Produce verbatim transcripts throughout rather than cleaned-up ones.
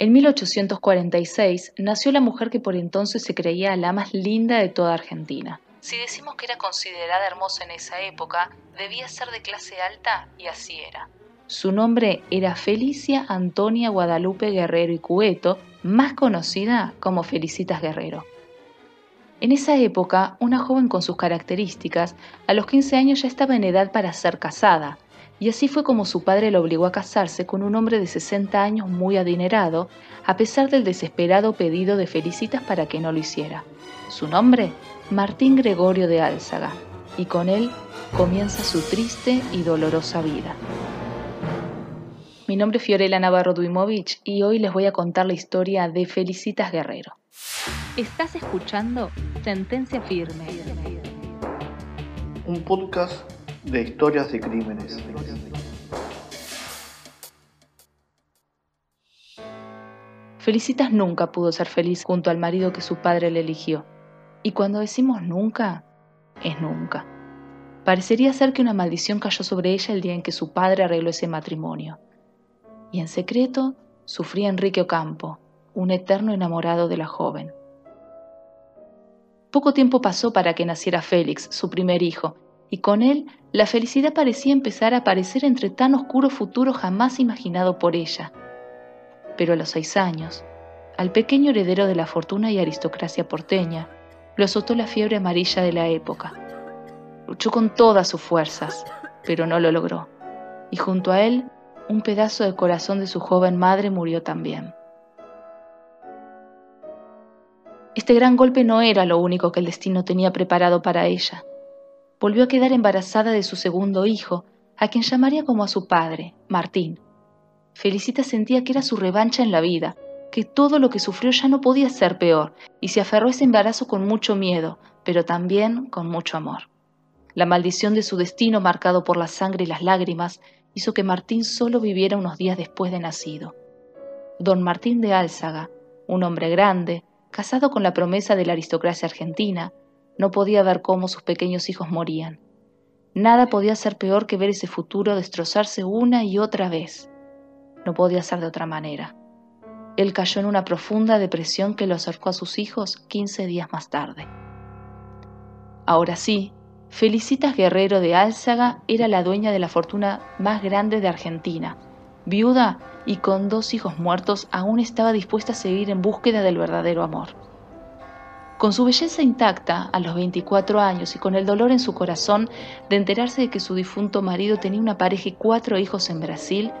En mil ochocientos cuarenta y seis nació la mujer que por entonces se creía la más linda de toda Argentina. Si decimos que era considerada hermosa en esa época, debía ser de clase alta y así era. Su nombre era Felicia Antonia Guadalupe Guerrero y Cueto, más conocida como Felicitas Guerrero. En esa época, una joven con sus características, a los quince años ya estaba en edad para ser casada, y así fue como su padre la obligó a casarse con un hombre de sesenta años muy adinerado, a pesar del desesperado pedido de Felicitas para que no lo hiciera. Su nombre, Martín Gregorio de Alzaga, y con él comienza su triste y dolorosa vida. Mi nombre es Fiorella Navarro Duimovich y hoy les voy a contar la historia de Felicitas Guerrero. Estás escuchando Sentencia Firme, un podcast de historias de crímenes. Felicitas nunca pudo ser feliz junto al marido que su padre le eligió. Y cuando decimos nunca, es nunca. Parecería ser que una maldición cayó sobre ella el día en que su padre arregló ese matrimonio. Y en secreto sufría Enrique Ocampo, un eterno enamorado de la joven. Poco tiempo pasó para que naciera Félix, su primer hijo, y con él la felicidad parecía empezar a aparecer entre tan oscuro futuro jamás imaginado por ella. Pero a los seis años, al pequeño heredero de la fortuna y aristocracia porteña, lo azotó la fiebre amarilla de la época. Luchó con todas sus fuerzas, pero no lo logró, y junto a él, un pedazo del corazón de su joven madre murió también. Este gran golpe no era lo único que el destino tenía preparado para ella. Volvió a quedar embarazada de su segundo hijo, a quien llamaría como a su padre, Martín. Felicitas sentía que era su revancha en la vida, que todo lo que sufrió ya no podía ser peor, y se aferró a ese embarazo con mucho miedo, pero también con mucho amor. La maldición de su destino, marcado por la sangre y las lágrimas, hizo que Martín solo viviera unos días después de nacido. Don Martín de Álzaga, un hombre grande, casado con la promesa de la aristocracia argentina, no podía ver cómo sus pequeños hijos morían. Nada podía ser peor que ver ese futuro destrozarse una y otra vez. No podía ser de otra manera. Él cayó en una profunda depresión que lo acercó a sus hijos quince días más tarde. Ahora sí, Felicitas Guerrero de Álzaga era la dueña de la fortuna más grande de Argentina. Viuda y con dos hijos muertos, aún estaba dispuesta a seguir en búsqueda del verdadero amor. Con su belleza intacta, a los veinticuatro años, y con el dolor en su corazón de enterarse de que su difunto marido tenía una pareja y cuatro hijos en Brasil,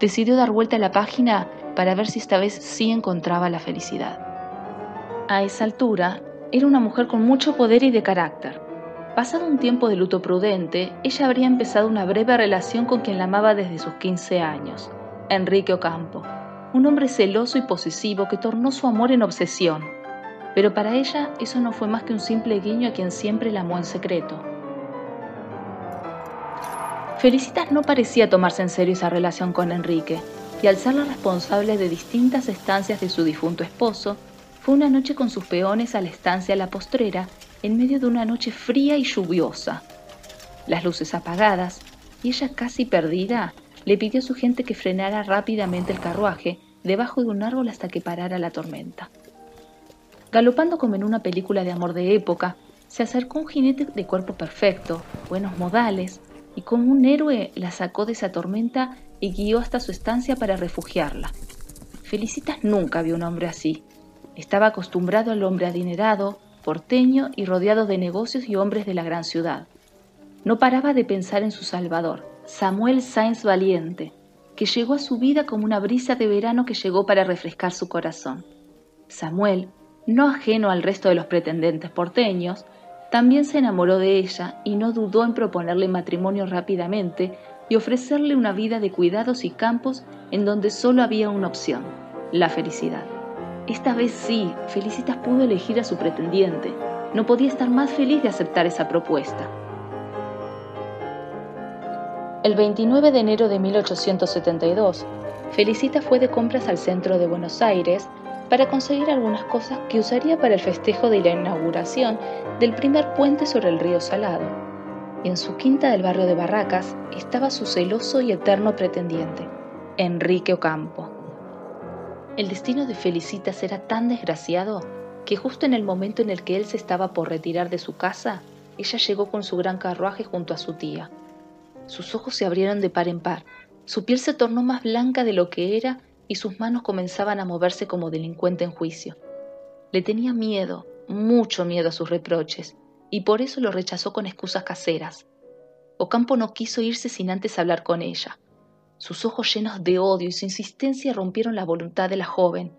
decidió dar vuelta a la página para ver si esta vez sí encontraba la felicidad. A esa altura, era una mujer con mucho poder y de carácter. Pasado un tiempo de luto prudente, ella habría empezado una breve relación con quien la amaba desde sus quince años, Enrique Ocampo, un hombre celoso y posesivo que tornó su amor en obsesión. Pero para ella eso no fue más que un simple guiño a quien siempre la amó en secreto. Felicitas no parecía tomarse en serio esa relación con Enrique, y al ser la responsable de distintas estancias de su difunto esposo, fue una noche con sus peones a la estancia La Postrera, en medio de una noche fría y lluviosa. Las luces apagadas y ella casi perdida, le pidió a su gente que frenara rápidamente el carruaje debajo de un árbol hasta que parara la tormenta. Galopando como en una película de amor de época, se acercó un jinete de cuerpo perfecto, buenos modales, y como un héroe la sacó de esa tormenta y guió hasta su estancia para refugiarla. Felicitas nunca vio un hombre así. Estaba acostumbrado al hombre adinerado, porteño y rodeado de negocios y hombres de la gran ciudad. No paraba de pensar en su salvador, Samuel Sainz Valiente, que llegó a su vida como una brisa de verano que llegó para refrescar su corazón. Samuel, no ajeno al resto de los pretendentes porteños, también se enamoró de ella y no dudó en proponerle matrimonio rápidamente y ofrecerle una vida de cuidados y campos en donde solo había una opción, la felicidad. Esta vez sí, Felicitas pudo elegir a su pretendiente. No podía estar más feliz de aceptar esa propuesta. El veintinueve de enero de mil ochocientos setenta y dos, Felicitas fue de compras al centro de Buenos Aires para conseguir algunas cosas que usaría para el festejo de la inauguración del primer puente sobre el río Salado. Y en su quinta del barrio de Barracas estaba su celoso y eterno pretendiente, Enrique Ocampo. El destino de Felicitas era tan desgraciado que justo en el momento en el que él se estaba por retirar de su casa, ella llegó con su gran carruaje junto a su tía. Sus ojos se abrieron de par en par, su piel se tornó más blanca de lo que era y sus manos comenzaban a moverse como delincuente en juicio. Le tenía miedo, mucho miedo a sus reproches, y por eso lo rechazó con excusas caseras. Ocampo no quiso irse sin antes hablar con ella. Sus ojos llenos de odio y su insistencia rompieron la voluntad de la joven,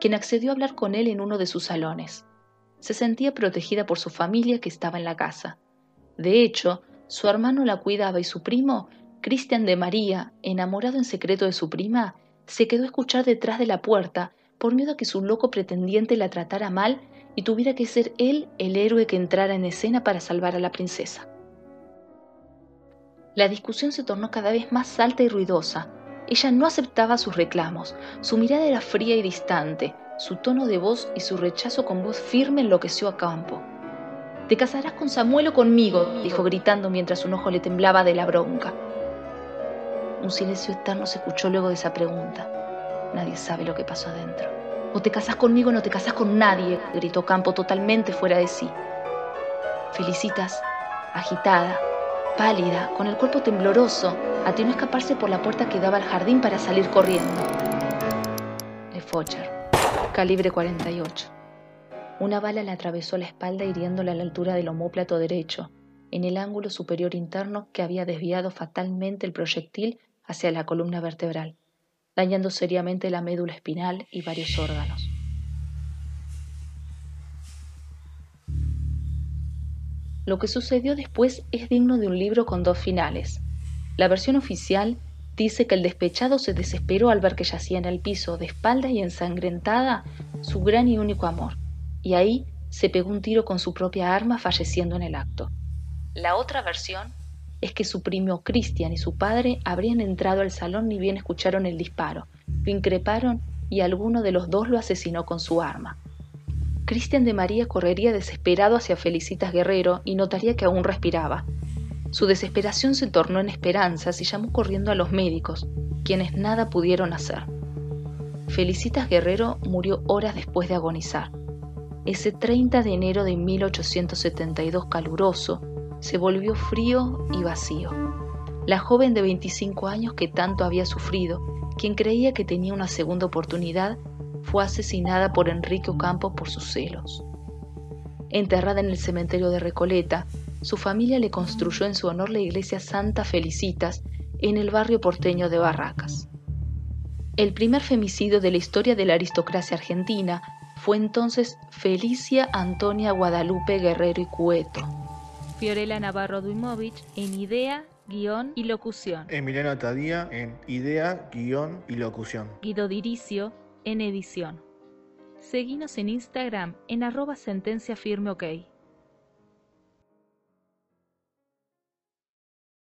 quien accedió a hablar con él en uno de sus salones. Se sentía protegida por su familia que estaba en la casa. De hecho, su hermano la cuidaba y su primo, Cristian de María, enamorado en secreto de su prima, se quedó a escuchar detrás de la puerta por miedo a que su loco pretendiente la tratara mal y tuviera que ser él el héroe que entrara en escena para salvar a la princesa. La discusión se tornó cada vez más alta y ruidosa. Ella no aceptaba sus reclamos, su mirada era fría y distante, su tono de voz y su rechazo con voz firme enloqueció a Campo. «Te casarás con Samuel o conmigo», dijo gritando mientras un ojo le temblaba de la bronca. Un silencio eterno se escuchó luego de esa pregunta. Nadie sabe lo que pasó adentro. «O te casás conmigo o no te casás con nadie», gritó Campo totalmente fuera de sí. Felicitas, agitada, pálida, con el cuerpo tembloroso, atinó a escaparse por la puerta que daba al jardín para salir corriendo. El Focher, calibre cuarenta y ocho. Una bala le atravesó la espalda hiriéndola a la altura del omóplato derecho, en el ángulo superior interno que había desviado fatalmente el proyectil hacia la columna vertebral, dañando seriamente la médula espinal y varios órganos. Lo que sucedió después es digno de un libro con dos finales. La versión oficial dice que el despechado se desesperó al ver que yacía en el piso, de espalda y ensangrentada, su gran y único amor, y ahí se pegó un tiro con su propia arma, falleciendo en el acto. La otra versión es que su primo Cristian y su padre habrían entrado al salón ni bien escucharon el disparo, lo increparon y alguno de los dos lo asesinó con su arma. Cristian de María correría desesperado hacia Felicitas Guerrero y notaría que aún respiraba. Su desesperación se tornó en esperanzas y llamó corriendo a los médicos, quienes nada pudieron hacer. Felicitas Guerrero murió horas después de agonizar. Ese treinta de enero de mil ochocientos setenta y dos caluroso se volvió frío y vacío. La joven de veinticinco años que tanto había sufrido, quien creía que tenía una segunda oportunidad, fue asesinada por Enrique Ocampo por sus celos. Enterrada en el cementerio de Recoleta, su familia le construyó en su honor la iglesia Santa Felicitas en el barrio porteño de Barracas. El primer femicidio de la historia de la aristocracia argentina fue entonces Felicia Antonia Guadalupe Guerrero y Cueto. Fiorella Navarro Duimovich en idea, guión y locución. Emiliano Tadía en idea, guión y locución. Guido Diricio en edición. Seguinos en Instagram en arroba sentencia firme ok.